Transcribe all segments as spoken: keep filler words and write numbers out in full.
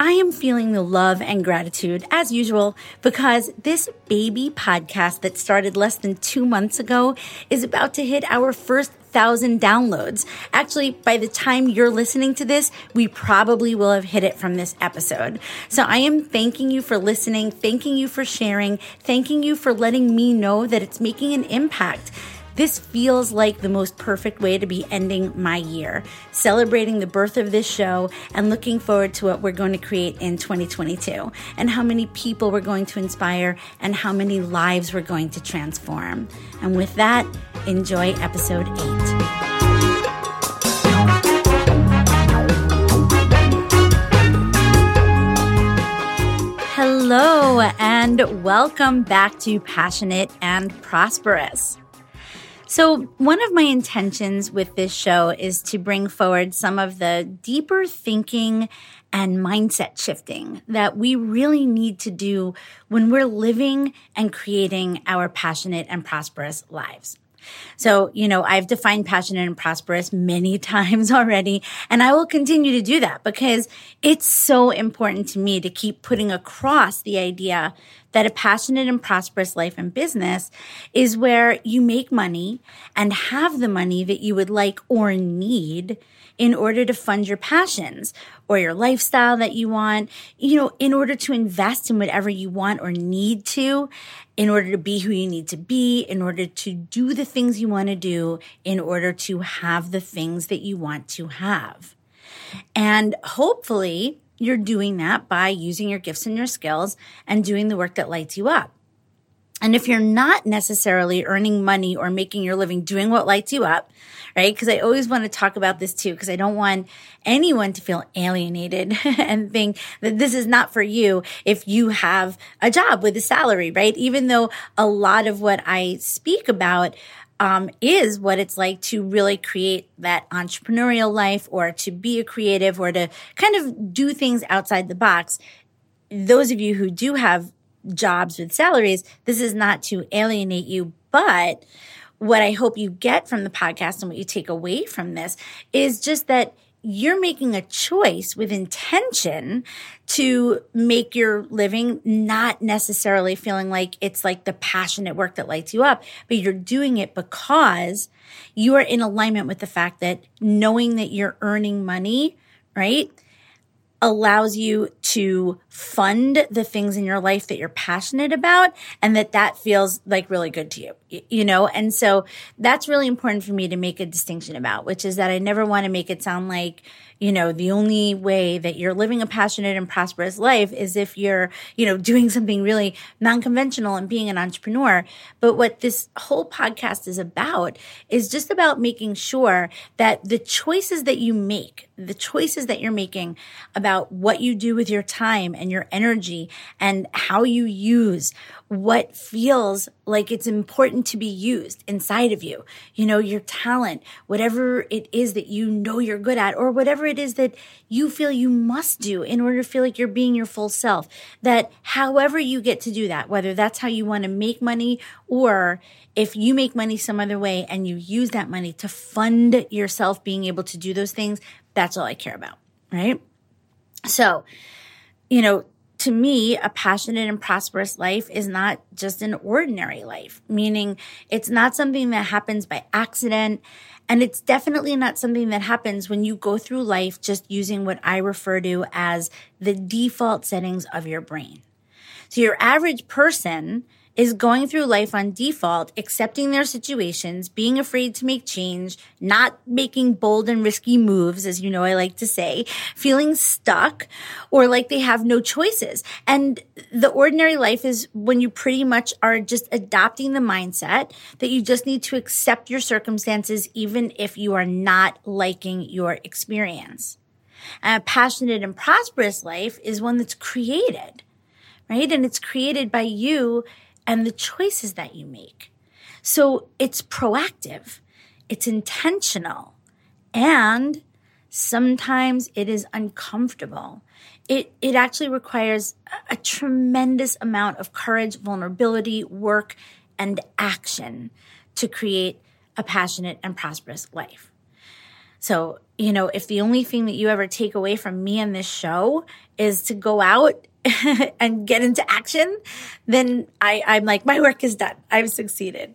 I am feeling the love and gratitude as usual because this baby podcast that started less than two months ago is about to hit our first thousand downloads. Actually, by the time you're listening to this, we probably will have hit it from this episode. So I am thanking you for listening, thanking you for sharing, thanking you for letting me know that it's making an impact. This feels like the most perfect way to be ending my year, celebrating the birth of this show and looking forward to what we're going to create in twenty twenty-two and how many people we're going to inspire and how many lives we're going to transform. And with that, enjoy episode eight. Hello, and welcome back to Passionate and Prosperous. So one of my intentions with this show is to bring forward some of the deeper thinking and mindset shifting that we really need to do when we're living and creating our passionate and prosperous lives. So, you know, I've defined passionate and prosperous many times already, and I will continue to do that because it's so important to me to keep putting across the idea that a passionate and prosperous life and business is where you make money and have the money that you would like or need in order to fund your passions or your lifestyle that you want, you know, in order to invest in whatever you want or need to, in order to be who you need to be, in order to do the things you want to do, in order to have the things that you want to have. And hopefully you're doing that by using your gifts and your skills and doing the work that lights you up. And if you're not necessarily earning money or making your living doing what lights you up, right? Because I always want to talk about this too, because I don't want anyone to feel alienated and think that this is not for you if you have a job with a salary, right? Even though a lot of what I speak about Um, is what it's like to really create that entrepreneurial life or to be a creative or to kind of do things outside the box. Those of you who do have jobs with salaries, this is not to alienate you, but what I hope you get from the podcast and what you take away from this is just that you're making a choice with intention to make your living, not necessarily feeling like it's like the passionate work that lights you up, but you're doing it because you are in alignment with the fact that knowing that you're earning money, right, allows you to fund the things in your life that you're passionate about and that that feels like really good to you, you know? And so that's really important for me to make a distinction about, which is that I never want to make it sound like, you know, the only way that you're living a passionate and prosperous life is if you're, you know, doing something really non-conventional and being an entrepreneur. But what this whole podcast is about is just about making sure that the choices that you make, the choices that you're making about what you do with your time and your energy and how you use what feels like it's important to be used inside of you, you know, your talent, whatever it is that you know you're good at, or whatever it is that you feel you must do in order to feel like you're being your full self, that however you get to do that, whether that's how you want to make money or if you make money some other way and you use that money to fund yourself being able to do those things, that's all I care about, right? So, you know, to me, a passionate and prosperous life is not just an ordinary life, meaning it's not something that happens by accident. And it's definitely not something that happens when you go through life just using what I refer to as the default settings of your brain. So your average person is going through life on default, accepting their situations, being afraid to make change, not making bold and risky moves, as you know I like to say, feeling stuck or like they have no choices. And the ordinary life is when you pretty much are just adopting the mindset that you just need to accept your circumstances, even if you are not liking your experience. And a passionate and prosperous life is one that's created, right? And it's created by you and the choices that you make. So it's proactive, it's intentional, and sometimes it is uncomfortable. It it actually requires a, a tremendous amount of courage, vulnerability, work, and action to create a passionate and prosperous life. So, you know, if the only thing that you ever take away from me and this show is to go out and get into action, then I, I'm like, my work is done. I've succeeded.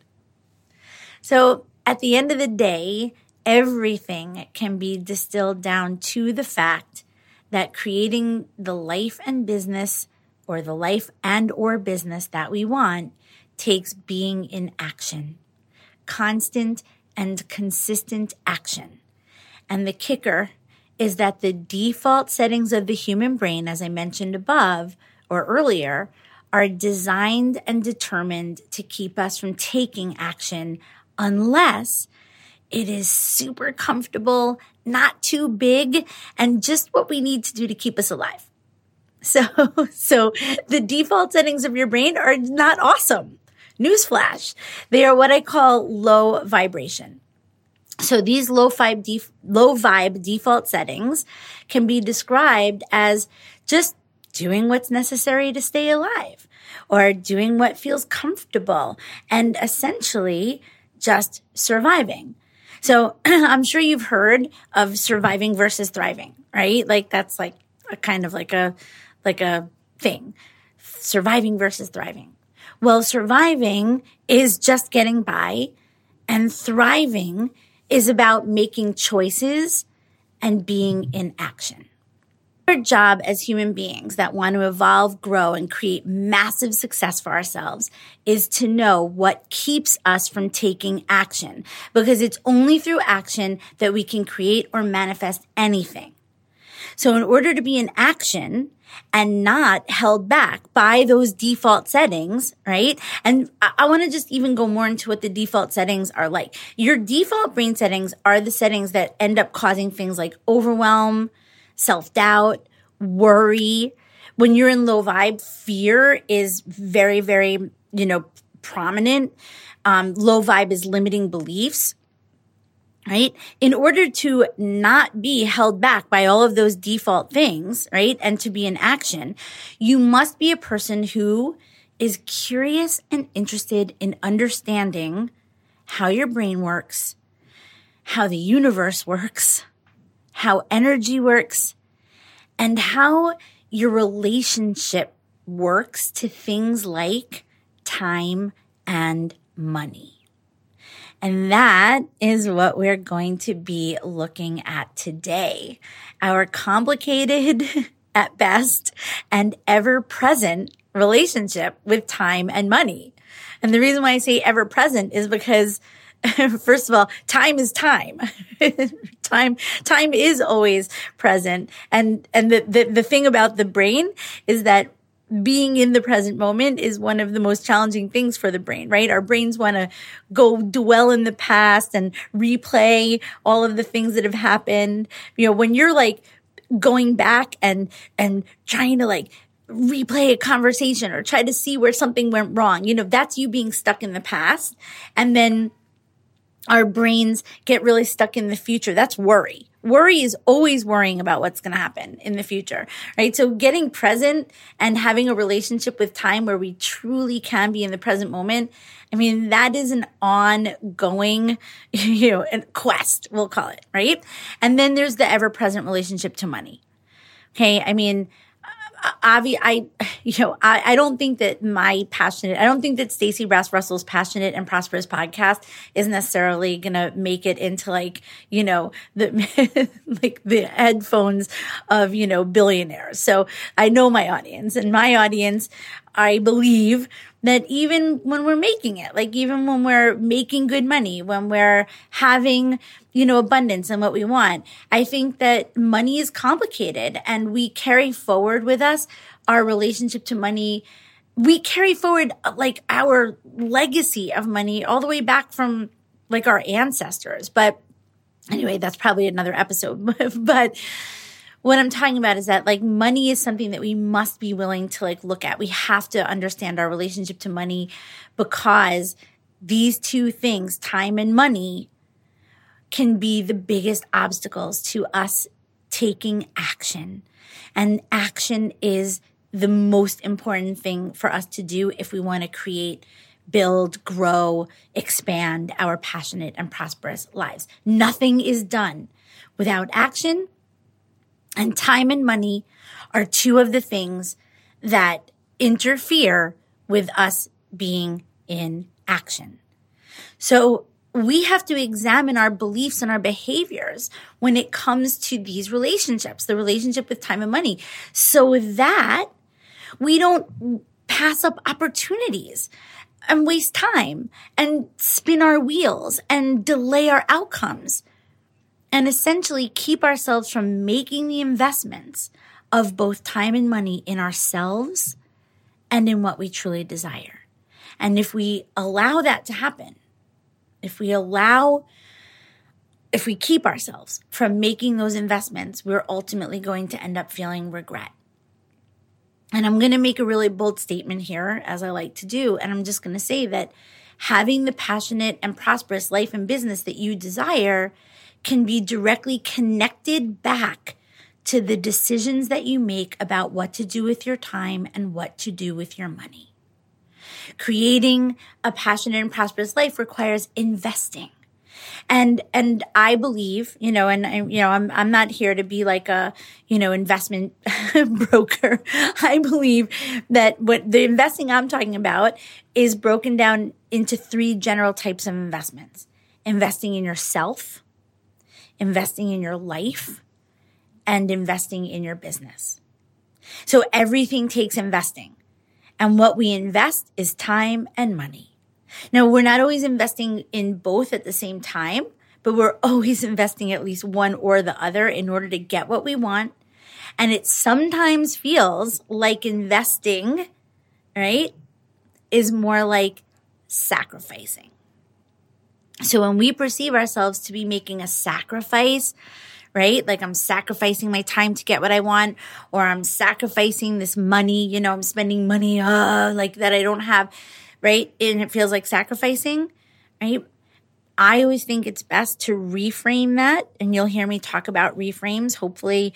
So at the end of the day, everything can be distilled down to the fact that creating the life and business or the life and or business that we want takes being in action, constant and consistent action. And the kicker is that the default settings of the human brain, as I mentioned above or earlier, are designed and determined to keep us from taking action unless it is super comfortable, not too big, and just what we need to do to keep us alive. So, so the default settings of your brain are not awesome. Newsflash. They are what I call low vibration. So these low vibe, def- low vibe default settings can be described as just doing what's necessary to stay alive or doing what feels comfortable and essentially just surviving. So I'm sure you've heard of surviving versus thriving, right? Like that's like a kind of like a, like a thing, surviving versus thriving. Well, surviving is just getting by, and thriving is about making choices and being in action. Our job as human beings that want to evolve, grow, and create massive success for ourselves is to know what keeps us from taking action, because it's only through action that we can create or manifest anything. So in order to be in action and not held back by those default settings, right? And I, I want to just even go more into what the default settings are like. Your default brain settings are the settings that end up causing things like overwhelm, self-doubt, worry. When you're in low vibe, fear is very, very, you know, prominent. Um, low vibe is limiting beliefs. Right? In order to not be held back by all of those default things, right? And to be in action, you must be a person who is curious and interested in understanding how your brain works, how the universe works, how energy works, and how your relationship works to things like time and money. And that is what we're going to be looking at today. Our complicated, at best, and ever-present relationship with time and money. And the reason why I say ever-present is because, first of all, time is time. Time, time is always present. And, and the, the, the thing about the brain is that being in the present moment is one of the most challenging things for the brain, right? Our brains want to go dwell in the past and replay all of the things that have happened. You know, when you're like going back and, and trying to like replay a conversation or try to see where something went wrong, you know, that's you being stuck in the past. And then our brains get really stuck in the future. That's worry. Worry is always worrying about what's going to happen in the future, right? So getting present and having a relationship with time where we truly can be in the present moment, I mean, that is an ongoing, you know, quest, we'll call it, right? And then there's the ever-present relationship to money, okay? I mean, Avi, I, you know, I, I don't think that my passionate, I don't think that Stacey Brass Russell's Passionate and Prosperous podcast is necessarily going to make it into like, you know, the, like the headphones of, you know, billionaires. So I know my audience, and my audience I believe that even when we're making it, like even when we're making good money, when we're having, you know, abundance and what we want, I think that money is complicated, and we carry forward with us our relationship to money. We carry forward like our legacy of money all the way back from like our ancestors. But anyway, that's probably another episode. But what I'm talking about is that like money is something that we must be willing to like look at. We have to understand our relationship to money, because these two things, time and money, can be the biggest obstacles to us taking action. And action is the most important thing for us to do if we want to create, build, grow, expand our passionate and prosperous lives. Nothing is done without action. And time and money are two of the things that interfere with us being in action. So we have to examine our beliefs and our behaviors when it comes to these relationships, the relationship with time and money, so that we don't pass up opportunities and waste time and spin our wheels and delay our outcomes, and essentially keep ourselves from making the investments of both time and money in ourselves and in what we truly desire. And if we allow that to happen, if we allow, if we keep ourselves from making those investments, we're ultimately going to end up feeling regret. And I'm going to make a really bold statement here, as I like to do, and I'm just going to say that having the passionate and prosperous life and business that you desire can be directly connected back to the decisions that you make about what to do with your time and what to do with your money. Creating a passionate and prosperous life requires investing. And and I believe, you know, and I, you know, I'm I'm not here to be like a, you know, investment broker. I believe that what the investing I'm talking about is broken down into three general types of investments. Investing in yourself, investing in your life, and investing in your business. So everything takes investing. And what we invest is time and money. Now, we're not always investing in both at the same time, but we're always investing at least one or the other in order to get what we want. And it sometimes feels like investing, right, is more like sacrificing. So when we perceive ourselves to be making a sacrifice, right? Like I'm sacrificing my time to get what I want, or I'm sacrificing this money, you know, I'm spending money uh, like that I don't have, right? And it feels like sacrificing, right? I always think it's best to reframe that. And you'll hear me talk about reframes, hopefully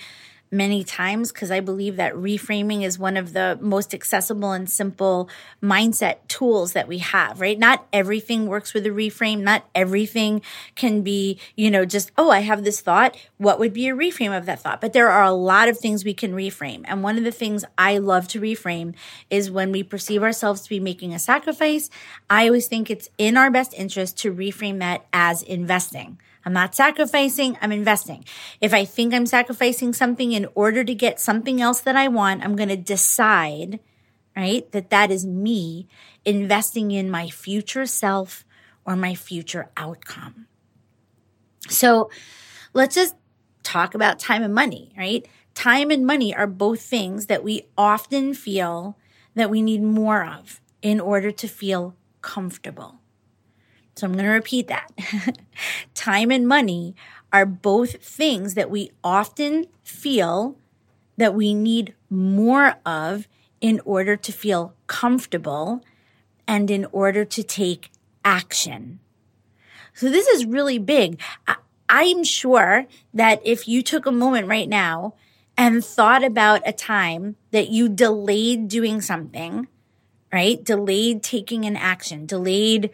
many times, because I believe that reframing is one of the most accessible and simple mindset tools that we have, right? Not everything works with a reframe. Not everything can be, you know, just, oh, I have this thought. What would be a reframe of that thought? But there are a lot of things we can reframe. And one of the things I love to reframe is when we perceive ourselves to be making a sacrifice, I always think it's in our best interest to reframe that as investing. I'm not sacrificing, I'm investing. If I think I'm sacrificing something in order to get something else that I want, I'm going to decide, right, that that is me investing in my future self or my future outcome. So let's just talk about time and money, right? Time and money are both things that we often feel that we need more of in order to feel comfortable. So I'm going to repeat that. Time and money are both things that we often feel that we need more of in order to feel comfortable and in order to take action. So this is really big. I, I'm sure that if you took a moment right now and thought about a time that you delayed doing something, right? Delayed taking an action, delayed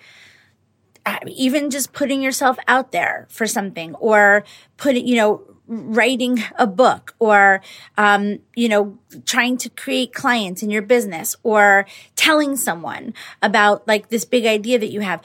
even just putting yourself out there for something, or put, you know, writing a book, or, um, you know, trying to create clients in your business, or telling someone about like this big idea that you have.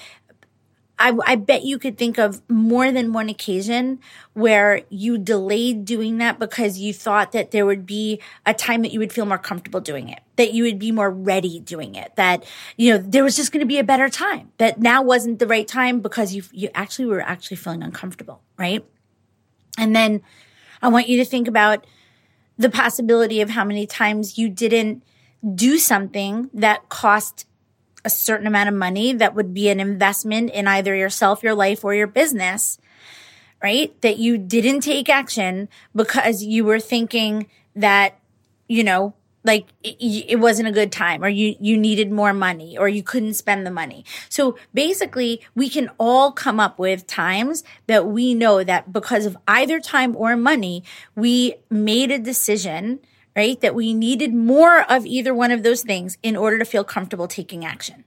I, I bet you could think of more than one occasion where you delayed doing that because you thought that there would be a time that you would feel more comfortable doing it, that you would be more ready doing it, that, you know, there was just going to be a better time, that now wasn't the right time because you you actually were actually feeling uncomfortable, right? And then I want you to think about the possibility of how many times you didn't do something that cost a certain amount of money that would be an investment in either yourself, your life, or your business, right? That you didn't take action because you were thinking that, you know, like it, it wasn't a good time, or you, you needed more money, or you couldn't spend the money. So basically, we can all come up with times that we know that because of either time or money, we made a decision, right? That we needed more of either one of those things in order to feel comfortable taking action.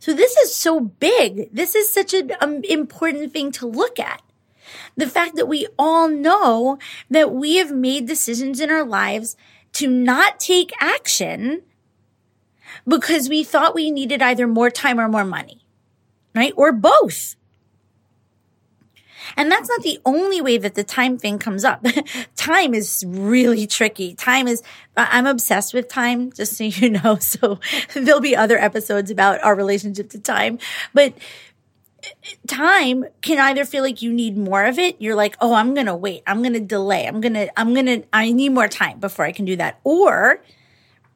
So this is so big. This is such an um, important thing to look at. The fact that we all know that we have made decisions in our lives to not take action because we thought we needed either more time or more money, right? Or both. And that's not the only way that the time thing comes up. Time is really tricky. Time is, I'm obsessed with time, just so you know. So there'll be other episodes about our relationship to time. But time can either feel like you need more of it. You're like, oh, I'm going to wait. I'm going to delay. I'm going to, I'm going to, I need more time before I can do that. Or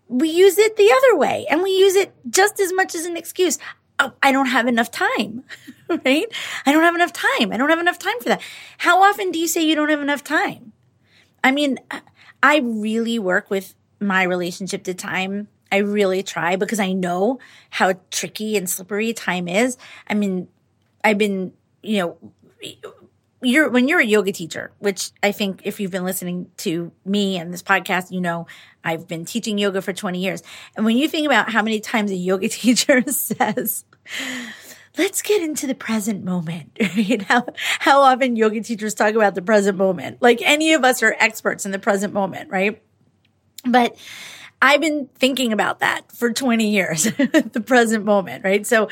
we use it the other way, and we use it just as much as an excuse. Oh, I don't have enough time, right? I don't have enough time. I don't have enough time for that. How often do you say you don't have enough time? I mean, I really work with my relationship to time. I really try because I know how tricky and slippery time is. I mean, I've been, you know, you're when you're a yoga teacher, which I think if you've been listening to me and this podcast, you know, I've been teaching yoga for twenty years. And when you think about how many times a yoga teacher says, let's get into the present moment, right? How, how often yoga teachers talk about the present moment. Like any of us are experts in the present moment, right? But I've been thinking about that for twenty years, the present moment, right? So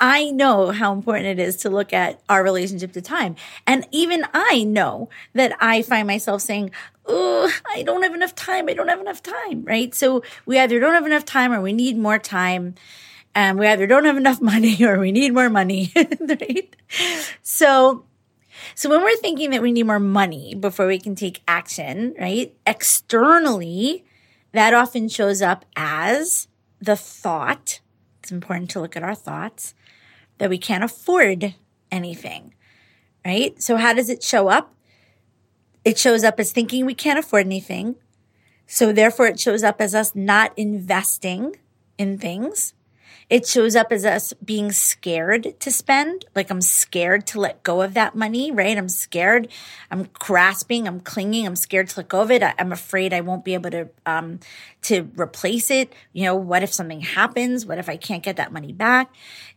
I know how important it is to look at our relationship to time. And even I know that I find myself saying, oh, I don't have enough time. I don't have enough time, right? So we either don't have enough time or we need more time. And we either don't have enough money or we need more money, right? So so when we're thinking that we need more money before we can take action, right, externally, that often shows up as the thought, it's important to look at our thoughts, that we can't afford anything, right? So how does it show up? It shows up as thinking we can't afford anything. So therefore, it shows up as us not investing in things. It shows up as us being scared to spend, like I'm scared to let go of that money, right? I'm scared, I'm grasping, I'm clinging, I'm scared to let go of it. I'm afraid I won't be able to um, to replace it. You know, what if something happens? What if I can't get that money back?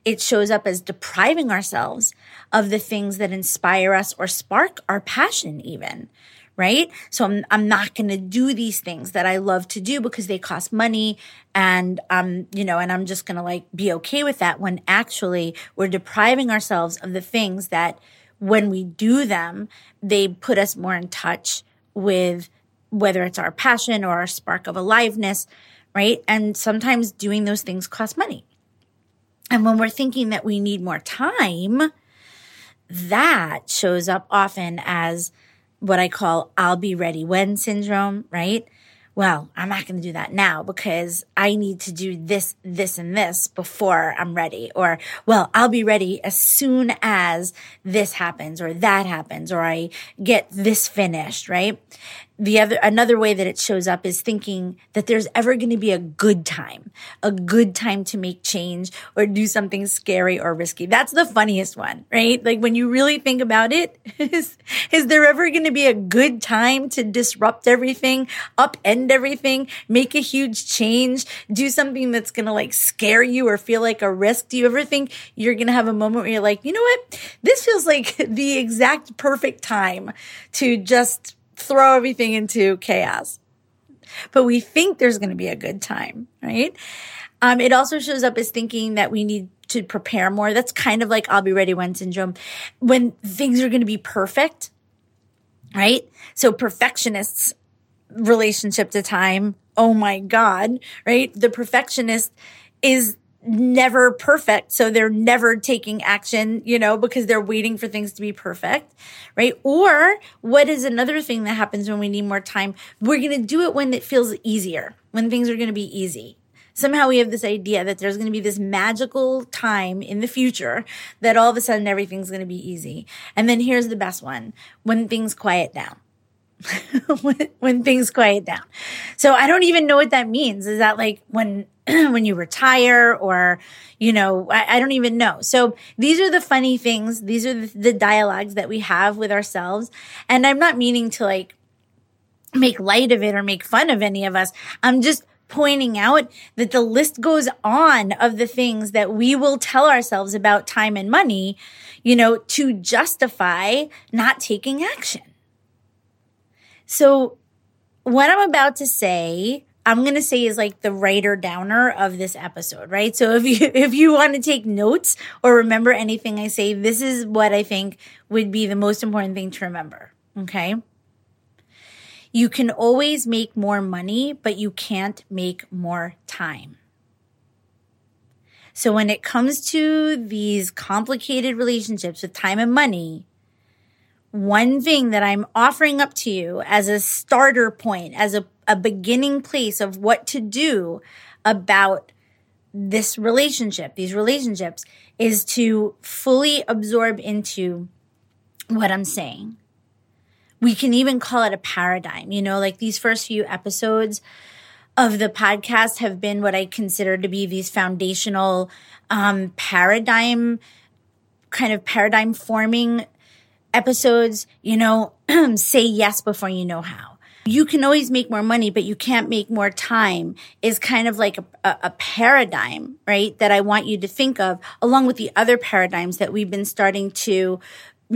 It shows up as depriving ourselves of the things that inspire us or spark our passion even, right? So I'm I'm not going to do these things that I love to do because they cost money, and um you know, and I'm just going to like be okay with that, when actually we're depriving ourselves of the things that when we do them, they put us more in touch with whether it's our passion or our spark of aliveness, right? And sometimes doing those things cost money. And when we're thinking that we need more time, that shows up often as what I call I'll be ready when syndrome, right? Well, I'm not going to do that now because I need to do this, this, and this before I'm ready. Or, well, I'll be ready as soon as this happens or that happens or I get this finished, right? The other, another way that it shows up is thinking that there's ever going to be a good time, a good time to make change or do something scary or risky. That's the funniest one, right? Like when you really think about it, is, is there ever going to be a good time to disrupt everything, upend everything, make a huge change, do something that's going to like scare you or feel like a risk? Do you ever think you're going to have a moment where you're like, you know what? This feels like the exact perfect time to just throw everything into chaos. But we think there's going to be a good time, right? Um, it also shows up as thinking that we need to prepare more. That's kind of like I'll be ready when syndrome, when things are going to be perfect, right? So perfectionists' relationship to time, oh my God, right? The perfectionist is never perfect. So they're never taking action, you know, because they're waiting for things to be perfect, right? Or what is another thing that happens when we need more time? We're going to do it when it feels easier, when things are going to be easy. Somehow we have this idea that there's going to be this magical time in the future that all of a sudden everything's going to be easy. And then here's the best one, when things quiet down. when, when things quiet down. So I don't even know what that means. Is that like when when you retire or, you know, I, I don't even know. So these are the funny things. These are the, the dialogues that we have with ourselves. And I'm not meaning to like make light of it or make fun of any of us. I'm just pointing out that the list goes on of the things that we will tell ourselves about time and money, you know, to justify not taking action. So what I'm about to say, I'm going to say is like the writer downer of this episode, right? So if you, if you want to take notes or remember anything I say, this is what I think would be the most important thing to remember. Okay. You can always make more money, but you can't make more time. So when it comes to these complicated relationships with time and money, one thing that I'm offering up to you as a starter point, as a, a beginning place of what to do about this relationship, these relationships, is to fully absorb into what I'm saying. We can even call it a paradigm. You know, like these first few episodes of the podcast have been what I consider to be these foundational um, paradigm, kind of paradigm forming episodes, you know, say yes before you know how. You can always make more money, but you can't make more time is kind of like a, a, a paradigm, right, that I want you to think of along with the other paradigms that we've been starting to, you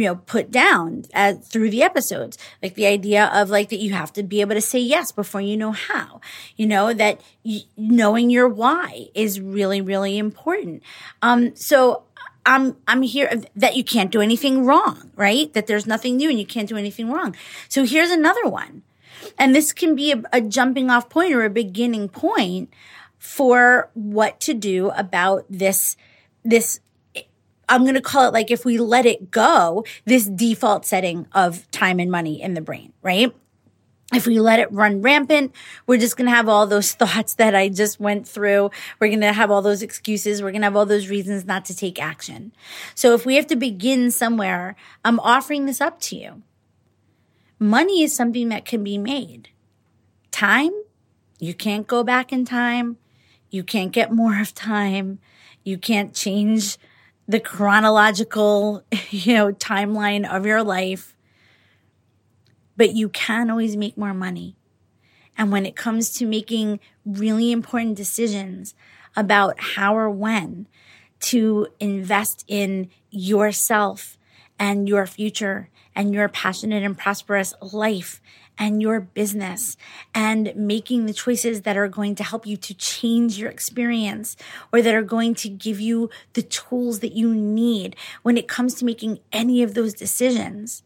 know, put down as, through the episodes, like the idea of like that you have to be able to say yes before you know how, you know, that y- knowing your why is really, really important. Um, so I'm, I'm here that you can't do anything wrong, right? That there's nothing new and you can't do anything wrong. So here's another one. And this can be a, a jumping off point or a beginning point for what to do about this, this, I'm going to call it like if we let it go, this default setting of time and money in the brain, right? If we let it run rampant, we're just going to have all those thoughts that I just went through. We're going to have all those excuses. We're going to have all those reasons not to take action. So if we have to begin somewhere, I'm offering this up to you. Money is something that can be made. Time, you can't go back in time. You can't get more of time. You can't change the chronological, you know, timeline of your life, but you can always make more money. And when it comes to making really important decisions about how or when to invest in yourself and your future and your passionate and prosperous life and your business and making the choices that are going to help you to change your experience or that are going to give you the tools that you need when it comes to making any of those decisions.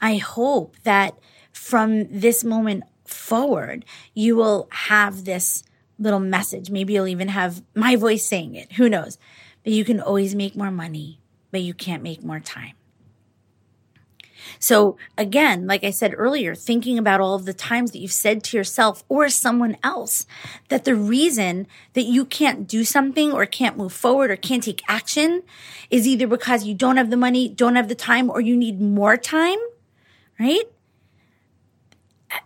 I hope that from this moment forward, you will have this little message. Maybe you'll even have my voice saying it. Who knows? But you can always make more money, but you can't make more time. So again, like I said earlier, thinking about all of the times that you've said to yourself or someone else that the reason that you can't do something or can't move forward or can't take action is either because you don't have the money, don't have the time, or you need more time, right?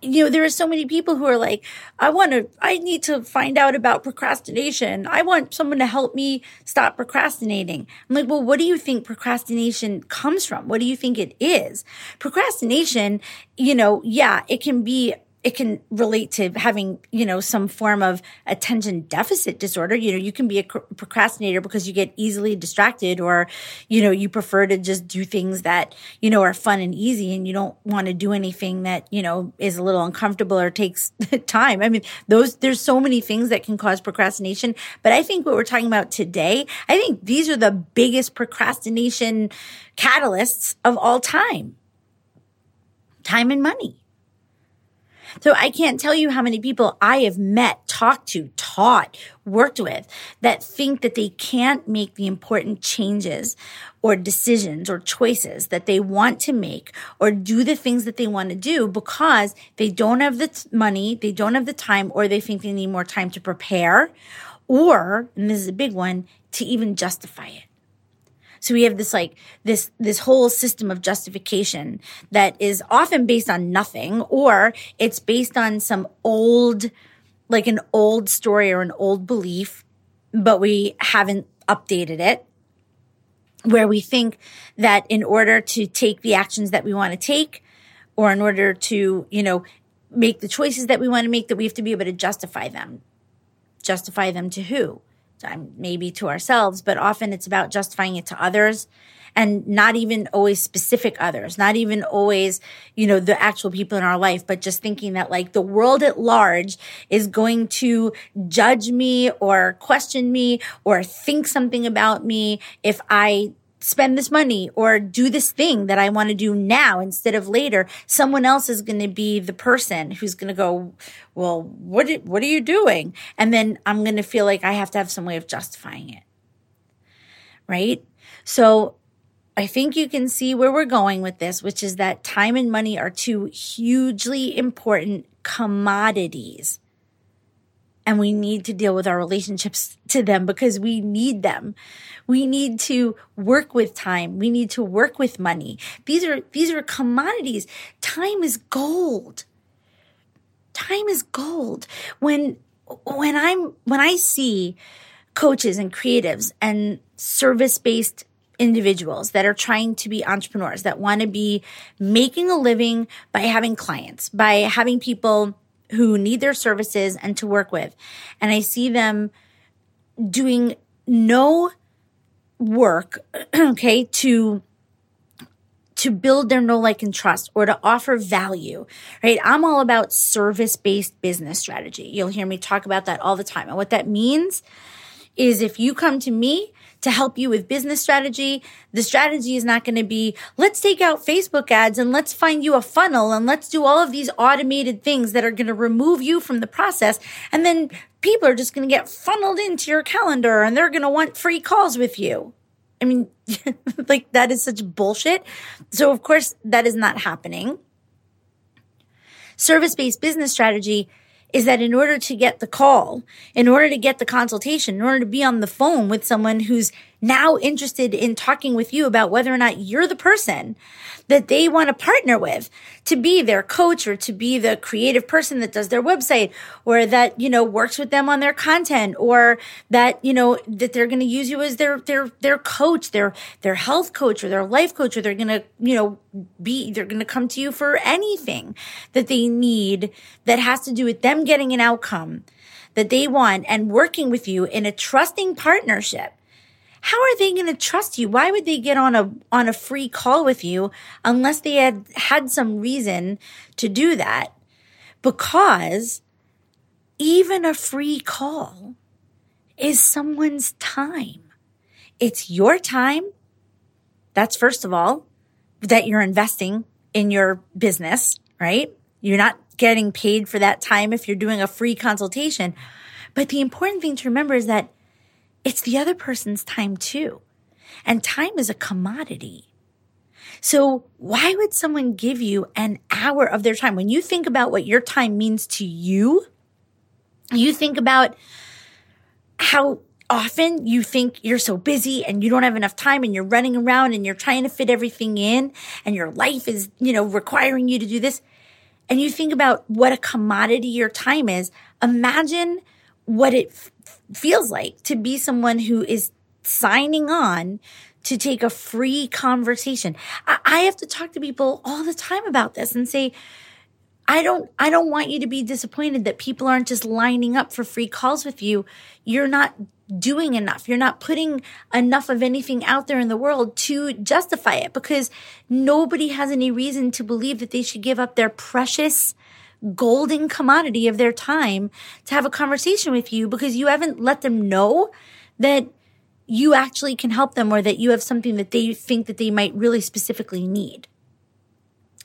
You know, there are so many people who are like, I want to, I need to find out about procrastination. I want someone to help me stop procrastinating. I'm like, well, what do you think procrastination comes from? What do you think it is? Procrastination, you know, yeah, it can be it can relate to having, you know, some form of attention deficit disorder. You know, you can be a procrastinator because you get easily distracted, or, you know, you prefer to just do things that, you know, are fun and easy, and you don't want to do anything that, you know, is a little uncomfortable or takes time. I mean, those, there's so many things that can cause procrastination. But I think what we're talking about today, I think these are the biggest procrastination catalysts of all time. Time and money. So I can't tell you how many people I have met, talked to, taught, worked with that think that they can't make the important changes or decisions or choices that they want to make or do the things that they want to do because they don't have the t- money, they don't have the time, or they think they need more time to prepare or, and this is a big one, to even justify it. So we have this like this this whole system of justification that is often based on nothing, or it's based on some old, like an old story or an old belief, but we haven't updated it, where we think that in order to take the actions that we want to take, or in order to, you know, make the choices that we want to make, that we have to be able to justify them. Justify them to who? Maybe to ourselves, but often it's about justifying it to others, and not even always specific others, not even always, you know, the actual people in our life, but just thinking that like the world at large is going to judge me or question me or think something about me if I spend this money or do this thing that I want to do now instead of later. Someone else is going to be the person who's going to go, well, what did, what are you doing? And then I'm going to feel like I have to have some way of justifying it, right? So I think you can see where we're going with this, which is that time and money are two hugely important commodities. And we need to deal with our relationships to them because we need them. We need to work with time. We need to work with money. These are these are commodities. Time is gold. Time is gold. When when I'm when I see coaches and creatives and service-based individuals that are trying to be entrepreneurs, that want to be making a living by having clients, by having people who need their services and to work with. And I see them doing no work, okay, to to build their know, like, and trust, or to offer value, right? I'm all about service-based business strategy. You'll hear me talk about that all the time. And what that means is if you come to me to help you with business strategy, the strategy is not going to be, let's take out Facebook ads and let's find you a funnel and let's do all of these automated things that are going to remove you from the process. And then people are just going to get funneled into your calendar and they're going to want free calls with you. I mean, like, that is such bullshit. So of course that is not happening. Service-based business strategy is that in order to get the call, in order to get the consultation, in order to be on the phone with someone who's now interested in talking with you about whether or not you're the person that they want to partner with to be their coach, or to be the creative person that does their website, or that, you know, works with them on their content, or that, you know, that they're going to use you as their, their, their coach, their, their health coach, or their life coach, or they're going to, you know, be, they're going to come to you for anything that they need that has to do with them getting an outcome that they want and working with you in a trusting partnership. How are they going to trust you? Why would they get on a on a free call with you unless they had had some reason to do that? Because even a free call is someone's time. It's your time. That's first of all, that you're investing in your business, right? You're not getting paid for that time if you're doing a free consultation. But the important thing to remember is that it's the other person's time too. And time is a commodity. So why would someone give you an hour of their time? When you think about what your time means to you, you think about how often you think you're so busy and you don't have enough time, and you're running around and you're trying to fit everything in, and your life is, you know, requiring you to do this. And you think about what a commodity your time is. Imagine what it feels like to be someone who is signing on to take a free conversation. I have to talk to people all the time about this and say, I don't, I don't want you to be disappointed that people aren't just lining up for free calls with you. You're not doing enough. You're not putting enough of anything out there in the world to justify it, because nobody has any reason to believe that they should give up their precious golden commodity of their time to have a conversation with you, because you haven't let them know that you actually can help them, or that you have something that they think that they might really specifically need.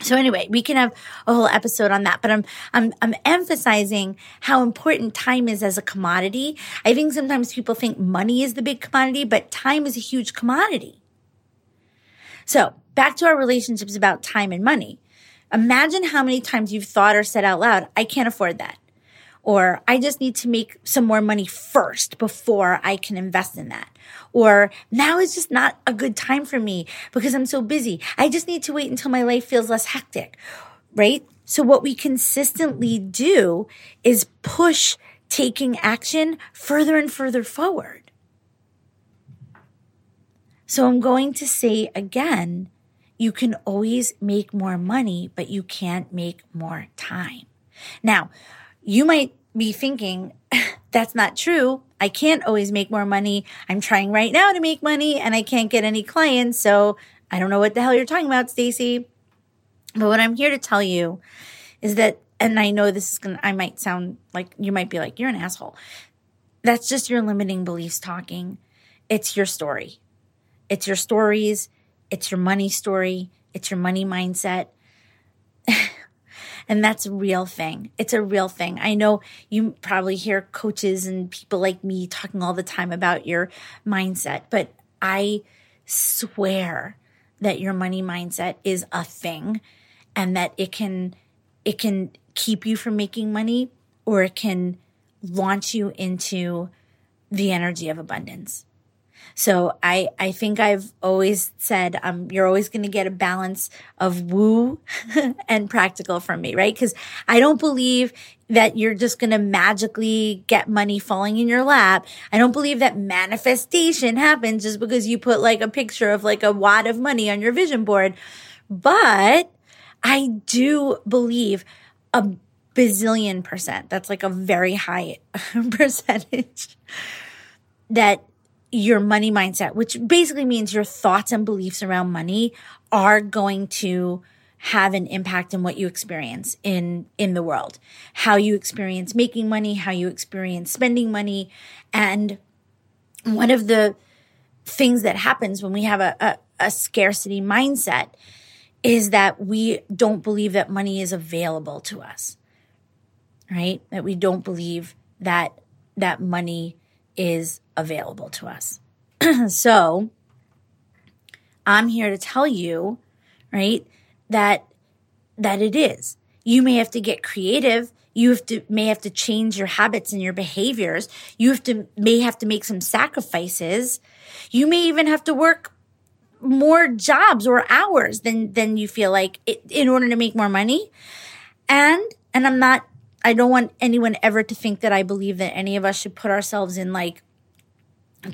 So anyway, we can have a whole episode on that, but I'm, I'm, I'm emphasizing how important time is as a commodity. I think sometimes people think money is the big commodity, but time is a huge commodity. So back to our relationships about time and money. Imagine how many times you've thought or said out loud, I can't afford that, or I just need to make some more money first before I can invest in that, or now is just not a good time for me because I'm so busy. I just need to wait until my life feels less hectic, right? So what we consistently do is push taking action further and further forward. So I'm going to say again, you can always make more money, but you can't make more time. Now, you might be thinking, that's not true. I can't always make more money. I'm trying right now to make money and I can't get any clients. So I don't know what the hell you're talking about, Stacey. But what I'm here to tell you is that, and I know this is going to, I might sound like, you might be like, you're an asshole. That's just your limiting beliefs talking. It's your story. It's your stories. It's your money story. It's your money mindset. And that's a real thing. It's a real thing. I know you probably hear coaches and people like me talking all the time about your mindset, but I swear that your money mindset is a thing, and that it can it can keep you from making money, or it can launch you into the energy of abundance. So I, I think I've always said, um, you're always going to get a balance of woo and practical from me, right? Because I don't believe that you're just going to magically get money falling in your lap. I don't believe that manifestation happens just because you put like a picture of like a wad of money on your vision board. But I do believe a bazillion percent, that's like a very high percentage, that your money mindset, which basically means your thoughts and beliefs around money, are going to have an impact on what you experience in, in the world, how you experience making money, how you experience spending money. And one of the things that happens when we have a, a, a scarcity mindset is that we don't believe that money is available to us, right? That we don't believe that that money is available to us. So I'm here to tell you, right, that that it is. You may have to get creative. You have to may have to change your habits and your behaviors. You have to may have to make some sacrifices. You may even have to work more jobs or hours than than you feel like it, in order to make more money. And and I'm not I don't want anyone ever to think that I believe that any of us should put ourselves in like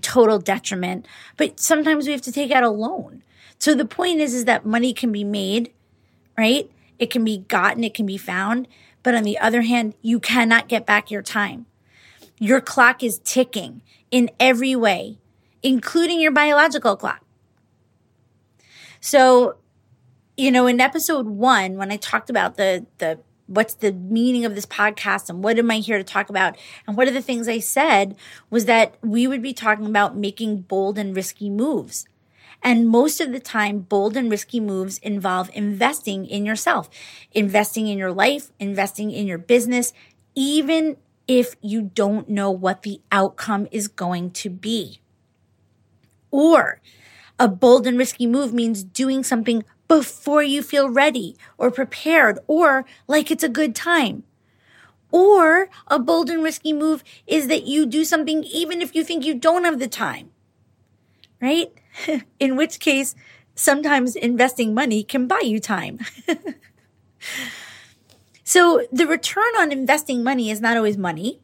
total detriment, but sometimes we have to take out a loan. So the point is, is that money can be made, right? It can be gotten, it can be found. But on the other hand, you cannot get back your time. Your clock is ticking in every way, including your biological clock. So, you know, in episode one, when I talked about the, the, what's the meaning of this podcast and what am I here to talk about? And one of the things I said was that we would be talking about making bold and risky moves. And most of the time, bold and risky moves involve investing in yourself, investing in your life, investing in your business, even if you don't know what the outcome is going to be. Or a bold and risky move means doing something before you feel ready or prepared or like it's a good time. Or a bold and risky move is that you do something even if you think you don't have the time, right? In which case, sometimes investing money can buy you time. So the return on investing money is not always money.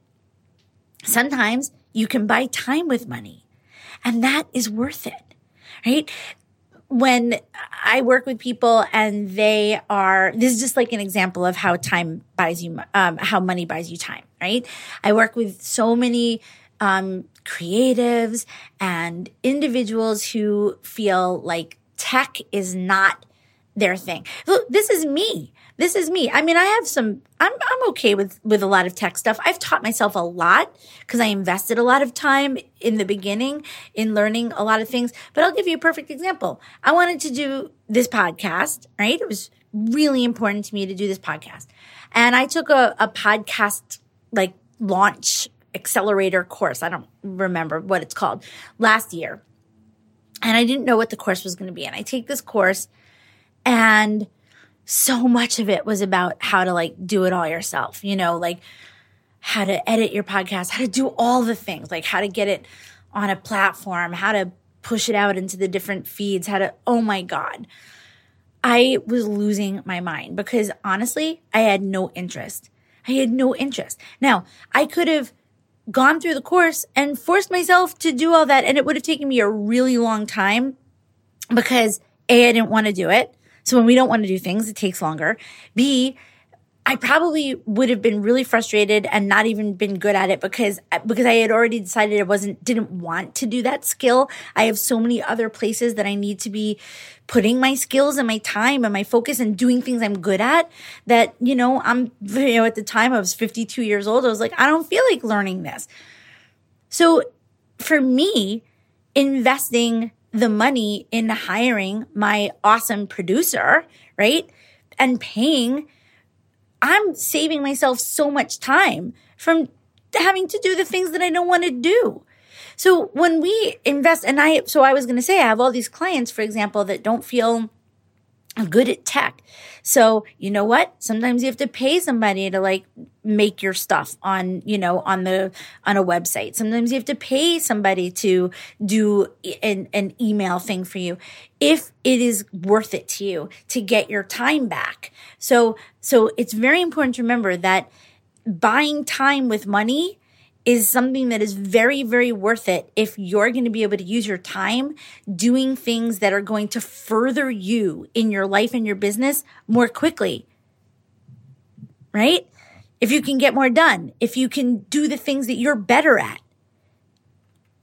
Sometimes you can buy time with money, and that is worth it, right? when I work with people and they are, this is just like an example of how time buys you, um, how money buys you time, right? I work with so many um, creatives and individuals who feel like tech is not their thing. Look, this is me. This is me. I mean, I have some, I'm I'm okay with, with a lot of tech stuff. I've taught myself a lot because I invested a lot of time in the beginning in learning a lot of things. But I'll give you a perfect example. I wanted to do this podcast, right? It was really important to me to do this podcast. And I took a, a podcast like launch accelerator course. I don't remember what it's called last year. And I didn't know what the course was going to be. And I take this course and so much of it was about how to like do it all yourself, you know, like how to edit your podcast, how to do all the things, like how to get it on a platform, how to push it out into the different feeds, how to, oh my God. I was losing my mind because honestly, I had no interest. I had no interest. Now, I could have gone through the course and forced myself to do all that, and it would have taken me a really long time because A, I didn't want to do it. So when we don't want to do things, it takes longer. B, I probably would have been really frustrated and not even been good at it because because I had already decided I wasn't didn't want to do that skill. I have so many other places that I need to be putting my skills and my time and my focus and doing things I'm good at that, you know, I'm, you know, at the time I was fifty-two years old. I was like, I don't feel like learning this. So for me, investing the money in hiring my awesome producer, right? And paying, I'm saving myself so much time from having to do the things that I don't want to do. So when we invest, and I, so I was going to say, I have all these clients, for example, that don't feel good at tech. So you know what? Sometimes you have to pay somebody to like make your stuff on, you know, on the, on a website. Sometimes you have to pay somebody to do an, an email thing for you if it is worth it to you to get your time back. So, so it's very important to remember that buying time with money is something that is very, very worth it if you're going to be able to use your time doing things that are going to further you in your life and your business more quickly, right? If you can get more done, if you can do the things that you're better at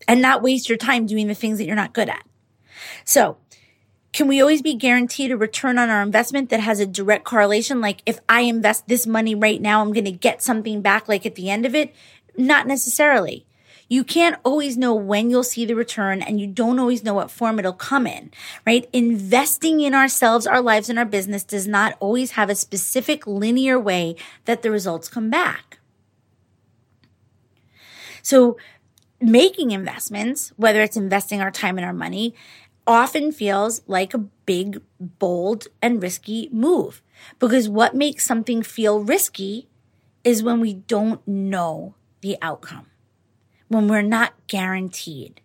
and not waste your time doing the things that you're not good at. So can we always be guaranteed a return on our investment that has a direct correlation? Like if I invest this money right now, I'm going to get something back like at the end of it? Not necessarily. You can't always know when you'll see the return, and you don't always know what form it'll come in, right? Investing in ourselves, our lives, and our business does not always have a specific linear way that the results come back. So making investments, whether it's investing our time and our money, often feels like a big, bold, and risky move, because what makes something feel risky is when we don't know the outcome, when we're not guaranteed.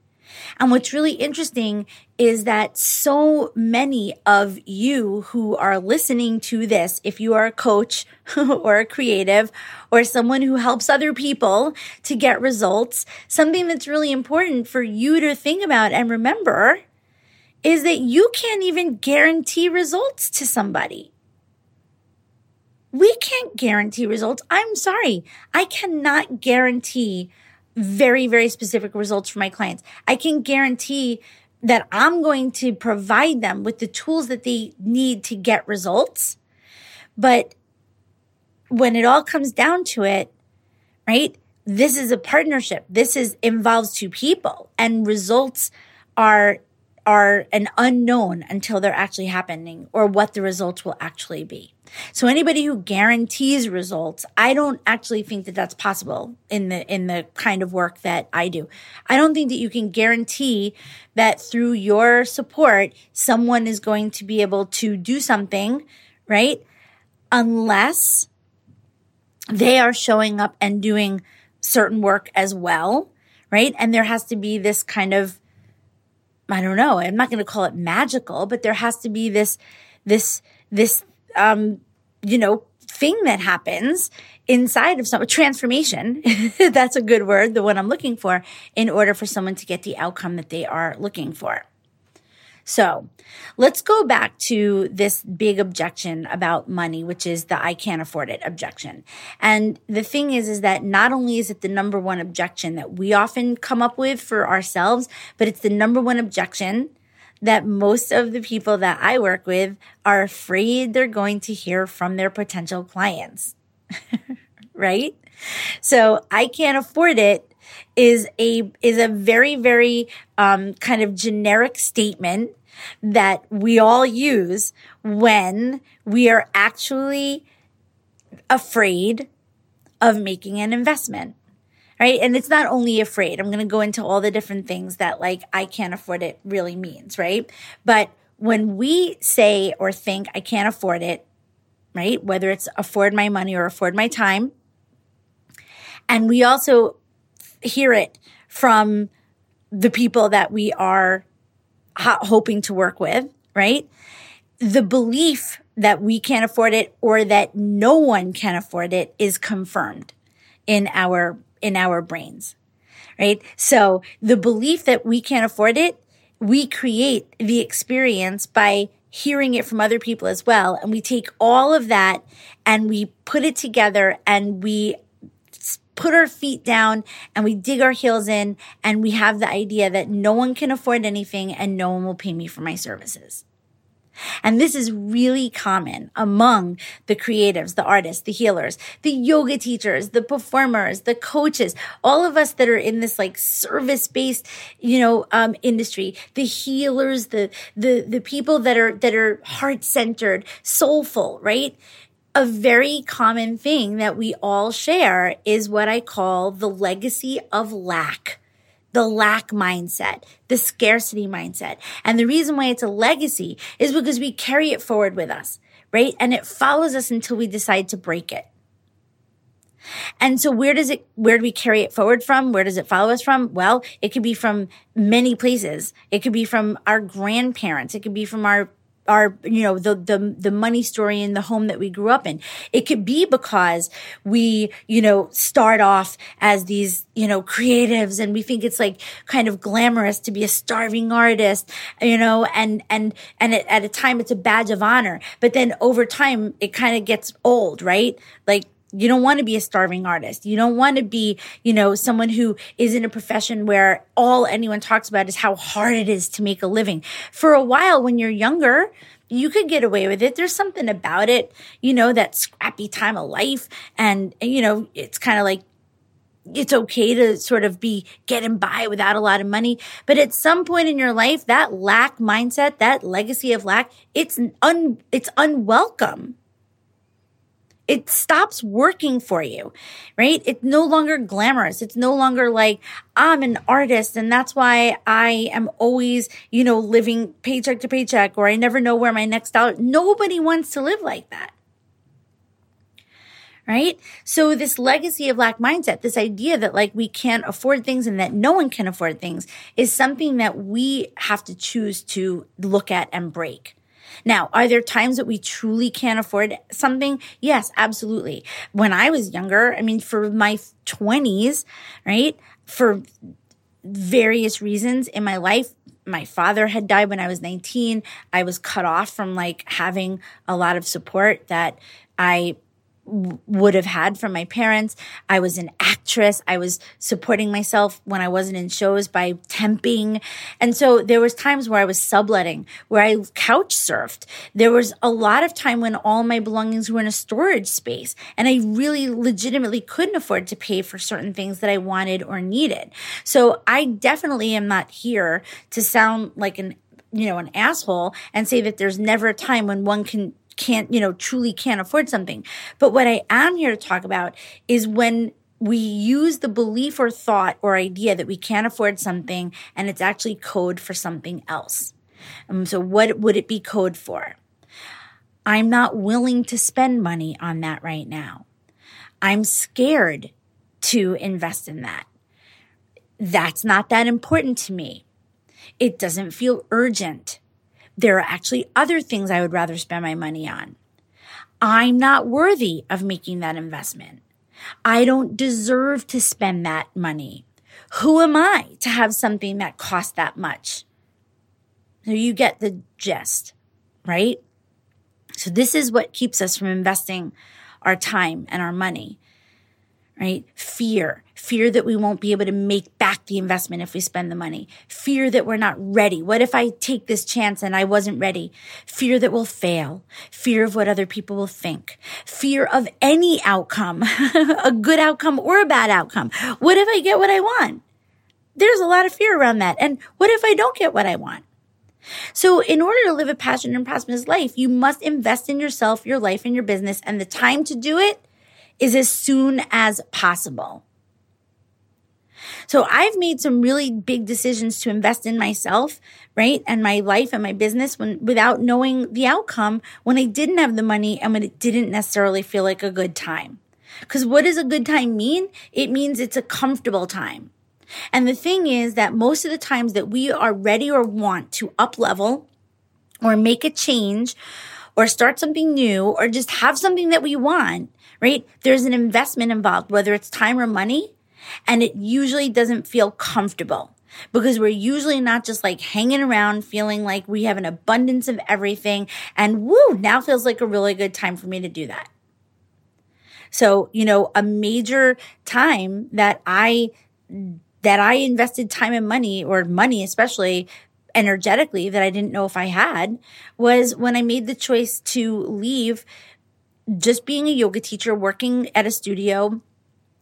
And what's really interesting is that so many of you who are listening to this, if you are a coach or a creative or someone who helps other people to get results, something that's really important for you to think about and remember is that you can't even guarantee results to somebody. We can't guarantee results. I'm sorry. I cannot guarantee very, very specific results for my clients. I can guarantee that I'm going to provide them with the tools that they need to get results. But when it all comes down to it, right, this is a partnership. This is involves two people, and results are are an unknown until they're actually happening or what the results will actually be. So anybody who guarantees results, I don't actually think that that's possible in the in the kind of work that I do. I don't think that you can guarantee that through your support, someone is going to be able to do something, right? Unless they are showing up and doing certain work as well, right? And there has to be this kind of, I don't know, I'm not going to call it magical, but there has to be this, this, this, um, you know, thing that happens inside of some transformation. That's a good word, the one I'm looking for, in order for someone to get the outcome that they are looking for. So let's go back to this big objection about money, which is the I can't afford it objection. And the thing is, is that not only is it the number one objection that we often come up with for ourselves, but it's the number one objection that most of the people that I work with are afraid they're going to hear from their potential clients, right? So I can't afford it is a is a very, very um, kind of generic statement that we all use when we are actually afraid of making an investment, right? And it's not only afraid. I'm going to go into all the different things that like I can't afford it really means, right? But when we say or think I can't afford it, right, whether it's afford my money or afford my time, and we also hear it from the people that we are ho- hoping to work with, right? The belief that we can't afford it or that no one can afford it is confirmed in our in our brains, right? So the belief that we can't afford it, we create the experience by hearing it from other people as well. And we take all of that and we put it together and we put our feet down and we dig our heels in and we have the idea that no one can afford anything and no one will pay me for my services. And this is really common among the creatives, the artists, the healers, the yoga teachers, the performers, the coaches, all of us that are in this like service-based, you know, um, industry, the healers, the, the, the people that are, that are heart-centered, soulful, right? A very common thing that we all share is what I call the legacy of lack, the lack mindset, the scarcity mindset. And the reason why it's a legacy is because we carry it forward with us, right? And it follows us until we decide to break it. And so where does it, where do we carry it forward from? Where does it follow us from? Well, it could be from many places. It could be from our grandparents. It could be from our Our, you know, the, the, the money story in the home that we grew up in. It could be because we, you know, start off as these, you know, creatives and we think it's like kind of glamorous to be a starving artist, you know, and, and, and at a time it's a badge of honor. But then over time it kind of gets old, right? Like, you don't want to be a starving artist. You don't want to be, you know, someone who is in a profession where all anyone talks about is how hard it is to make a living. For a while, when you're younger, you could get away with it. There's something about it, you know, that scrappy time of life. And, you know, it's kind of like, it's okay to sort of be getting by without a lot of money. But at some point in your life, that lack mindset, that legacy of lack, it's un, it's unwelcome. It stops working for you, right? It's no longer glamorous. It's no longer like, I'm an artist and that's why I am always, you know, living paycheck to paycheck or I never know where my next dollar. Nobody wants to live like that, right? So this legacy of lack mindset, this idea that like we can't afford things and that no one can afford things is something that we have to choose to look at and break. Now, are there times that we truly can't afford something? Yes, absolutely. When I was younger, I mean, for my twenties, right, for various reasons in my life, my father had died when I was nineteen. I was cut off from like having a lot of support that I would have had from my parents. I was an actress. I was supporting myself when I wasn't in shows by temping. And so there was times where I was subletting, where I couch surfed. There was a lot of time when all my belongings were in a storage space and I really legitimately couldn't afford to pay for certain things that I wanted or needed. So I definitely am not here to sound like an, you know, an asshole and say that there's never a time when one can can't, you know, truly can't afford something. But what I am here to talk about is when we use the belief or thought or idea that we can't afford something and it's actually code for something else. Um, so what would it be code for? I'm not willing to spend money on that right now. I'm scared to invest in that. That's not that important to me. It doesn't feel urgent. There are actually other things I would rather spend my money on. I'm not worthy of making that investment. I don't deserve to spend that money. Who am I to have something that costs that much? So you get the gist, right? So this is what keeps us from investing our time and our money, right? Fear, fear that we won't be able to make back the investment if we spend the money. Fear that we're not ready. What if I take this chance and I wasn't ready? Fear that we'll fail. Fear of what other people will think. Fear of any outcome, a good outcome or a bad outcome. What if I get what I want? There's a lot of fear around that. And what if I don't get what I want? So in order to live a passionate and prosperous life, you must invest in yourself, your life, and your business. And the time to do it is as soon as possible. So I've made some really big decisions to invest in myself, right, and my life and my business when without knowing the outcome, when I didn't have the money and when it didn't necessarily feel like a good time. Because what does a good time mean? It means it's a comfortable time. And the thing is that most of the times that we are ready or want to up-level or make a change or start something new or just have something that we want, right? There's an investment involved, whether it's time or money, and it usually doesn't feel comfortable because we're usually not just like hanging around feeling like we have an abundance of everything and woo, now feels like a really good time for me to do that. So, you know, a major time that I... that I invested time and money, or money especially energetically, that I didn't know if I had, was when I made the choice to leave just being a yoga teacher, working at a studio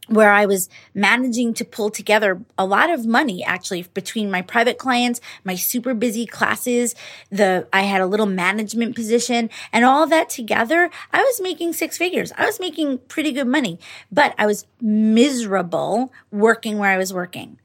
where I was managing to pull together a lot of money, actually, between my private clients, my super busy classes, the I had a little management position, and all that together, I was making six figures. I was making pretty good money, but I was miserable working where I was working.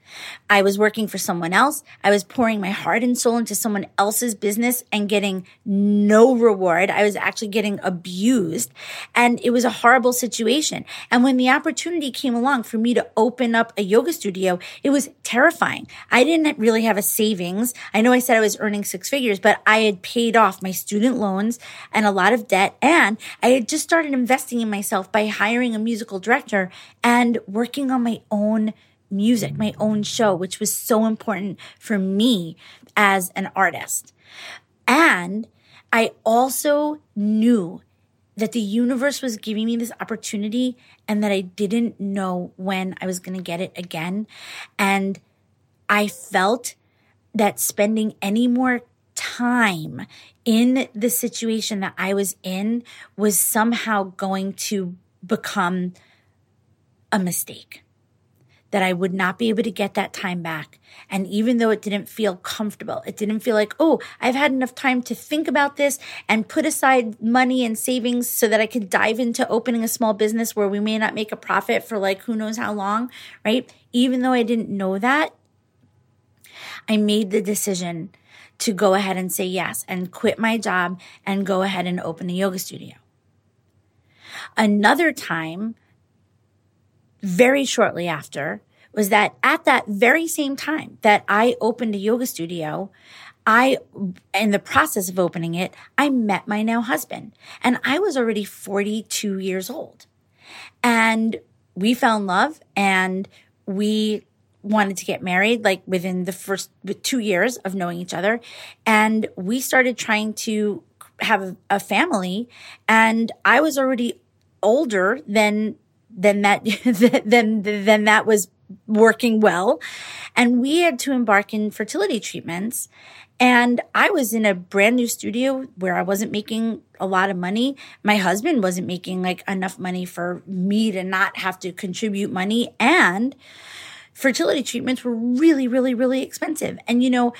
I was working for someone else. I was pouring my heart and soul into someone else's business and getting no reward. I was actually getting abused, and it was a horrible situation. And when the opportunity came along for me to open up a yoga studio, it was terrifying. I didn't really have a savings. I know I said I was earning six figures, but I had paid off my student loans and a lot of debt, and I had just started investing in myself by hiring a musical director and working on my own music, my own show, which was so important for me as an artist. And I also knew that the universe was giving me this opportunity and that I didn't know when I was going to get it again. And I felt that spending any more time in the situation that I was in was somehow going to become a mistake, that I would not be able to get that time back. And even though it didn't feel comfortable, it didn't feel like, oh, I've had enough time to think about this and put aside money and savings so that I could dive into opening a small business where we may not make a profit for like who knows how long, right? Even though I didn't know that, I made the decision to go ahead and say yes and quit my job and go ahead and open a yoga studio. Another time, very shortly after, was that at that very same time that I opened a yoga studio, I, in the process of opening it, I met my now husband. And I was already forty-two years old. And we fell in love and we wanted to get married like within the first two years of knowing each other. And we started trying to have a family. And I was already older than then that, then, then that was working well. And we had to embark in fertility treatments. And I was in a brand new studio where I wasn't making a lot of money. My husband wasn't making like enough money for me to not have to contribute money. And fertility treatments were really, really, really expensive. And, you know,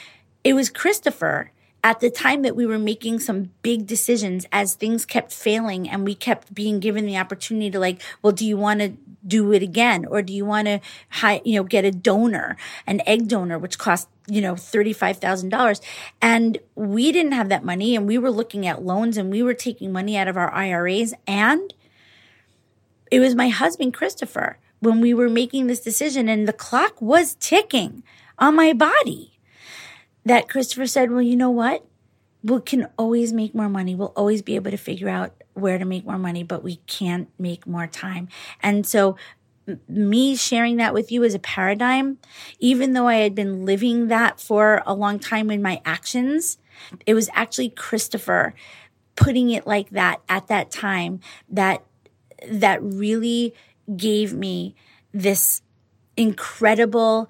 it was Christopher at the time that we were making some big decisions as things kept failing and we kept being given the opportunity to like, well, do you want to do it again? Or do you want to, you know, get a donor, an egg donor, which cost, you know, thirty-five thousand dollars. And we didn't have that money and we were looking at loans and we were taking money out of our I R As. And it was my husband, Christopher, when we were making this decision and the clock was ticking on my body, that Christopher said, well, you know what? We can always make more money. We'll always be able to figure out where to make more money, but we can't make more time. And so me sharing that with you as a paradigm, even though I had been living that for a long time in my actions, it was actually Christopher putting it like that at that time that that really gave me this incredible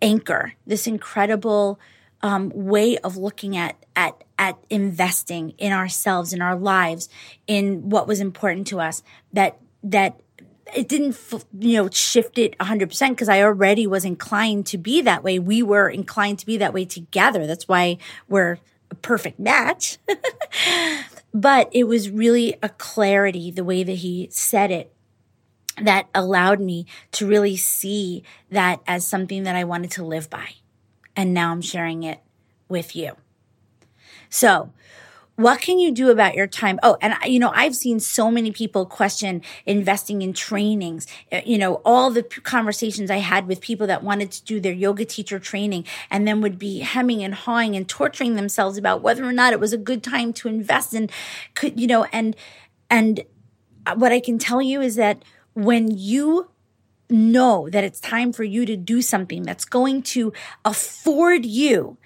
anchor, this incredible um, way of looking at at at investing in ourselves, in our lives, in what was important to us. That that it didn't, you know, shift it one hundred percent because I already was inclined to be that way. We were inclined to be that way together. That's why we're a perfect match. But it was really a clarity, the way that he said it, that allowed me to really see that as something that I wanted to live by. And now I'm sharing it with you. So what can you do about your time? Oh, and you know, I've seen so many people question investing in trainings. You know, all the conversations I had with people that wanted to do their yoga teacher training and then would be hemming and hawing and torturing themselves about whether or not it was a good time to invest in, could, you know, and, and what I can tell you is that when you know that it's time for you to do something that's going to afford you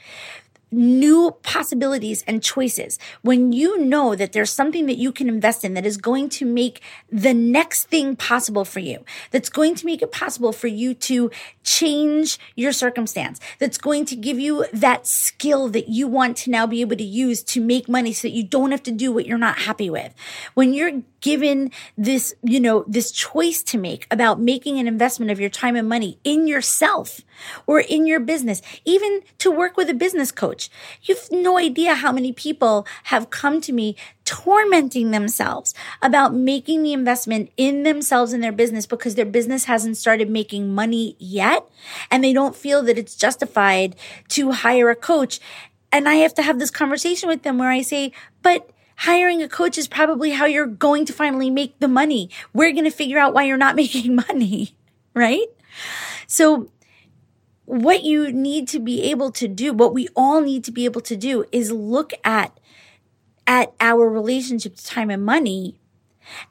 new possibilities and choices, when you know that there's something that you can invest in that is going to make the next thing possible for you, that's going to make it possible for you to change your circumstance, that's going to give you that skill that you want to now be able to use to make money so that you don't have to do what you're not happy with. When you're given this, you know, this choice to make about making an investment of your time and money in yourself or in your business, even to work with a business coach, you've no idea how many people have come to me tormenting themselves about making the investment in themselves and their business because their business hasn't started making money yet, and they don't feel that it's justified to hire a coach. And I have to have this conversation with them where I say, but hiring a coach is probably how you're going to finally make the money. We're going to figure out why you're not making money, right? So what you need to be able to do, what we all need to be able to do, is look at at our relationship to time and money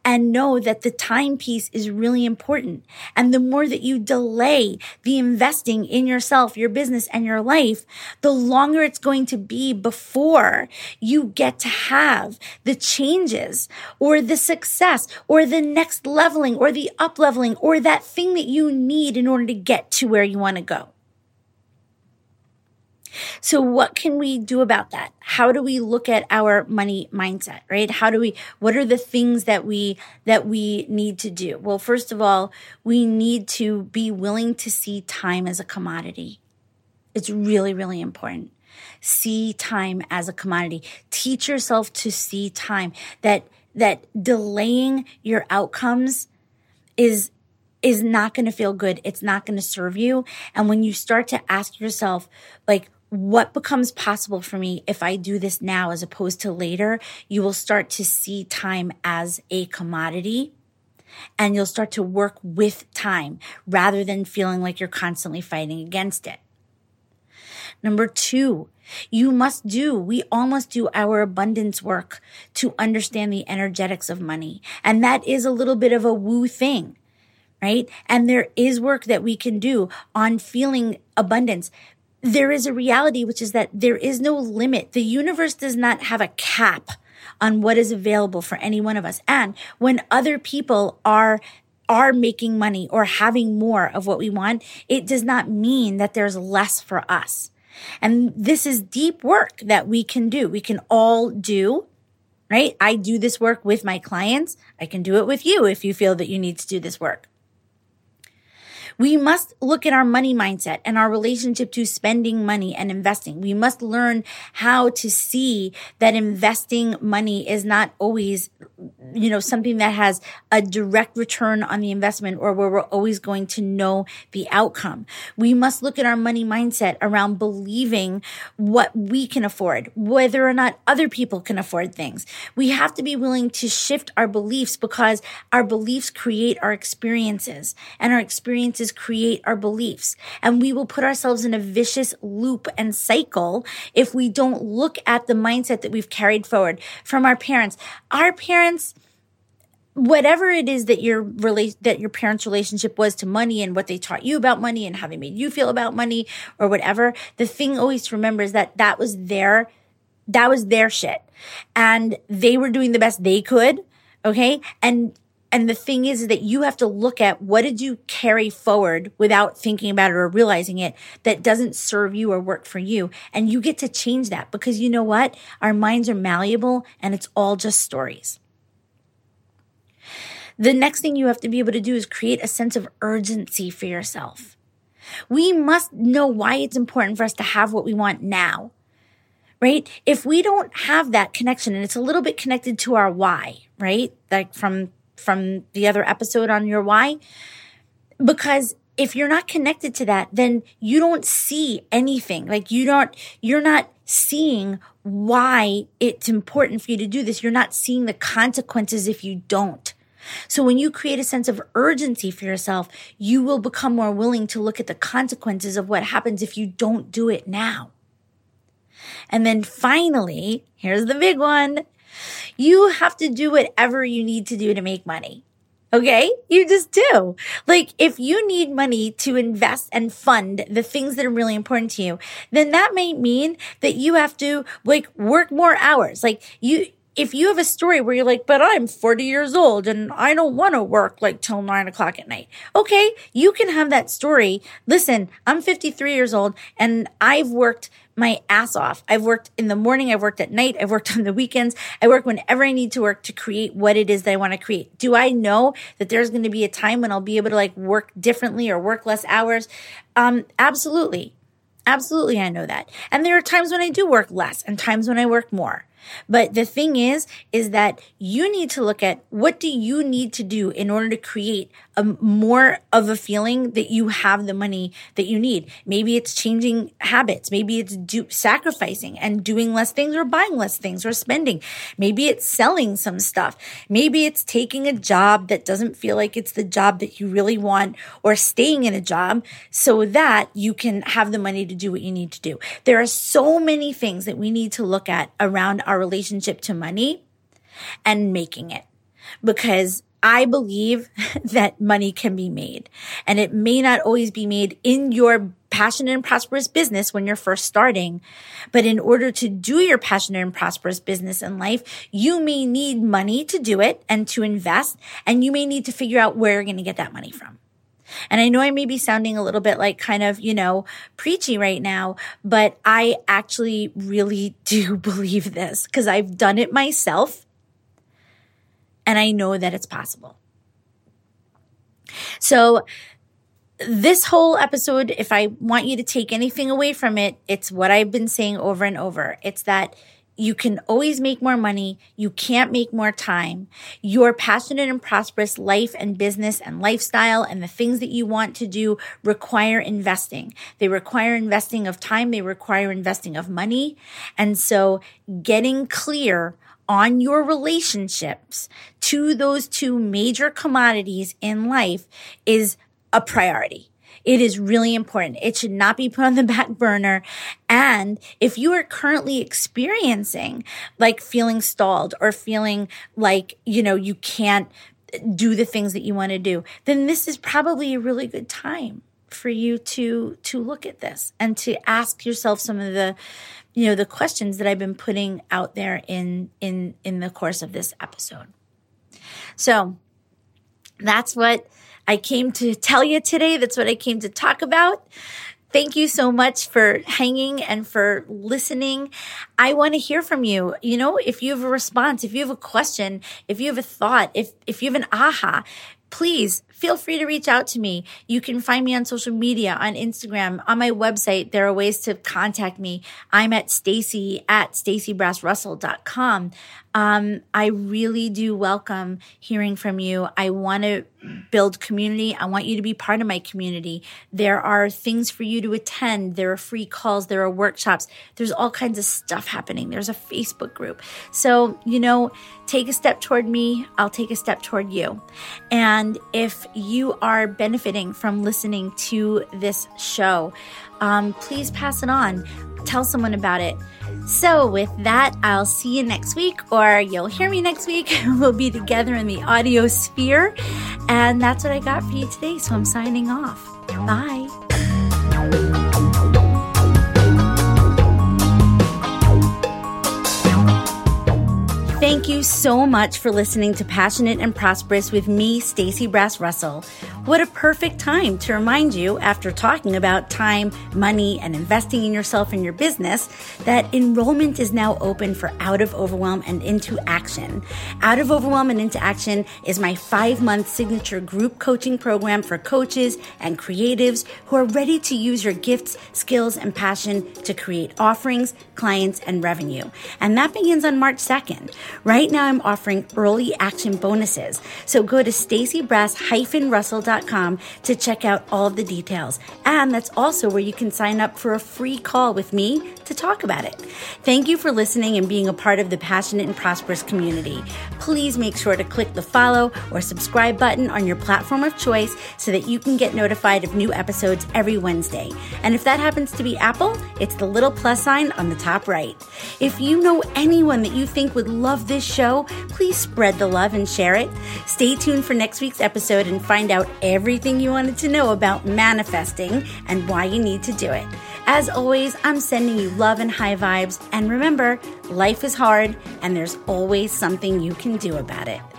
and know that the time piece is really important. And the more that you delay the investing in yourself, your business, and your life, the longer it's going to be before you get to have the changes or the success or the next leveling or the up leveling or that thing that you need in order to get to where you want to go. So what can we do about that? How do we look at our money mindset, right? How do we, what are the things that we, that we need to do? Well, first of all, we need to be willing to see time as a commodity. It's really, really important. See time as a commodity. Teach yourself to see time, that, that delaying your outcomes is, is not going to feel good. It's not going to serve you. And when you start to ask yourself, like, what becomes possible for me if I do this now as opposed to later, you will start to see time as a commodity, and you'll start to work with time rather than feeling like you're constantly fighting against it. Number two, you must do, we all must do our abundance work to understand the energetics of money. And that is a little bit of a woo thing, right? And there is work that we can do on feeling abundance. There is a reality, which is that there is no limit. The universe does not have a cap on what is available for any one of us. And when other people are, are making money or having more of what we want, it does not mean that there's less for us. And this is deep work that we can do. We can all do, right? I do this work with my clients. I can do it with you if you feel that you need to do this work. We must look at our money mindset and our relationship to spending money and investing. We must learn how to see that investing money is not always, you know, something that has a direct return on the investment or where we're always going to know the outcome. We must look at our money mindset around believing what we can afford, whether or not other people can afford things. We have to be willing to shift our beliefs because our beliefs create our experiences, and our experiences create our beliefs, and we will put ourselves in a vicious loop and cycle if we don't look at the mindset that we've carried forward from our parents. Our parents whatever it is that your rela- that your parents' relationship was to money and what they taught you about money and how they made you feel about money or whatever, the thing always to remember is that that was their, that was their shit. And they were doing the best they could, okay? And and the thing is, is that you have to look at what did you carry forward without thinking about it or realizing it that doesn't serve you or work for you. And you get to change that because you know what? Our minds are malleable and it's all just stories. The next thing you have to be able to do is create a sense of urgency for yourself. We must know why it's important for us to have what we want now, right? If we don't have that connection, and it's a little bit connected to our why, right? Like from from the other episode on your why, because if you're not connected to that, then you don't see anything. Like you don't, you're not seeing why it's important for you to do this. You're not seeing the consequences if you don't. So when you create a sense of urgency for yourself, you will become more willing to look at the consequences of what happens if you don't do it now. And then finally, here's the big one. You have to do whatever you need to do to make money. Okay? You just do. Like if you need money to invest and fund the things that are really important to you, then that may mean that you have to like work more hours. Like you, if you have a story where you're like, but I'm forty years old and I don't want to work like till nine o'clock at night. Okay. You can have that story. Listen, I'm fifty-three years old and I've worked my ass off. I've worked in the morning. I've worked at night. I've worked on the weekends. I work whenever I need to work to create what it is that I want to create. Do I know that there's going to be a time when I'll be able to like work differently or work less hours? Um, absolutely. Absolutely. I know that. And there are times when I do work less and times when I work more. But the thing is, is that you need to look at what do you need to do in order to create a more of a feeling that you have the money that you need. Maybe it's changing habits. Maybe it's do, sacrificing and doing less things or buying less things or spending. Maybe it's selling some stuff. Maybe it's taking a job that doesn't feel like it's the job that you really want or staying in a job so that you can have the money to do what you need to do. There are so many things that we need to look at around our relationship to money and making it, because I believe that money can be made, and it may not always be made in your passionate and prosperous business when you're first starting. But in order to do your passionate and prosperous business in life, you may need money to do it and to invest, and you may need to figure out where you're going to get that money from. And I know I may be sounding a little bit like kind of, you know, preachy right now, but I actually really do believe this because I've done it myself and I know that it's possible. So this whole episode, if I want you to take anything away from it, it's what I've been saying over and over. It's that you can always make more money. You can't make more time. Your passionate and prosperous life and business and lifestyle and the things that you want to do require investing. They require investing of time. They require investing of money. And so getting clear on your relationships to those two major commodities in life is a priority. It is really important. It should not be put on the back burner. And if you are currently experiencing like feeling stalled or feeling like, you know, you can't do the things that you want to do, then this is probably a really good time for you to, to look at this and to ask yourself some of the, you know, the questions that I've been putting out there in, in, in the course of this episode. So that's what I came to tell you today. That's what I came to talk about. Thank you so much for hanging and for listening. I want to hear from you. You know, if you have a response, if you have a question, if you have a thought, if, if you have an aha, please feel free to reach out to me. You can find me on social media, on Instagram, on my website. There are ways to contact me. I'm at Stacey at Stacey Brass Russell dot com. Um, I really do welcome hearing from you. I want to build community. I want you to be part of my community. There are things for you to attend. There are free calls. There are workshops. There's all kinds of stuff happening. There's a Facebook group. So, you know, take a step toward me. I'll take a step toward you. And if you are benefiting from listening to this show, um, please pass it on. Tell someone about it. So with that, I'll see you next week, or you'll hear me next week. We'll be together in the audio sphere. And that's what I got for you today. So I'm signing off. Bye. Thank you so much for listening to Passionate and Prosperous with me, Stacey Brass Russell. What a perfect time to remind you, after talking about time, money, and investing in yourself and your business, that enrollment is now open for Out of Overwhelm and Into Action. Out of Overwhelm and Into Action is my five-month signature group coaching program for coaches and creatives who are ready to use your gifts, skills, and passion to create offerings, clients, and revenue. And that begins on March second. Right now, I'm offering early action bonuses. So go to stacey brass russell dot com to check out all of the details. And that's also where you can sign up for a free call with me to talk about it. Thank you for listening and being a part of the Passionate and Prosperous community. Please make sure to click the follow or subscribe button on your platform of choice so that you can get notified of new episodes every Wednesday. And if that happens to be Apple, it's the little plus sign on the top right. If you know anyone that you think would love this show, please spread the love and share it. Stay tuned for next week's episode and find out everything you wanted to know about manifesting and why you need to do it. As always, I'm sending you love and high vibes. And remember, life is hard and there's always something you can do about it.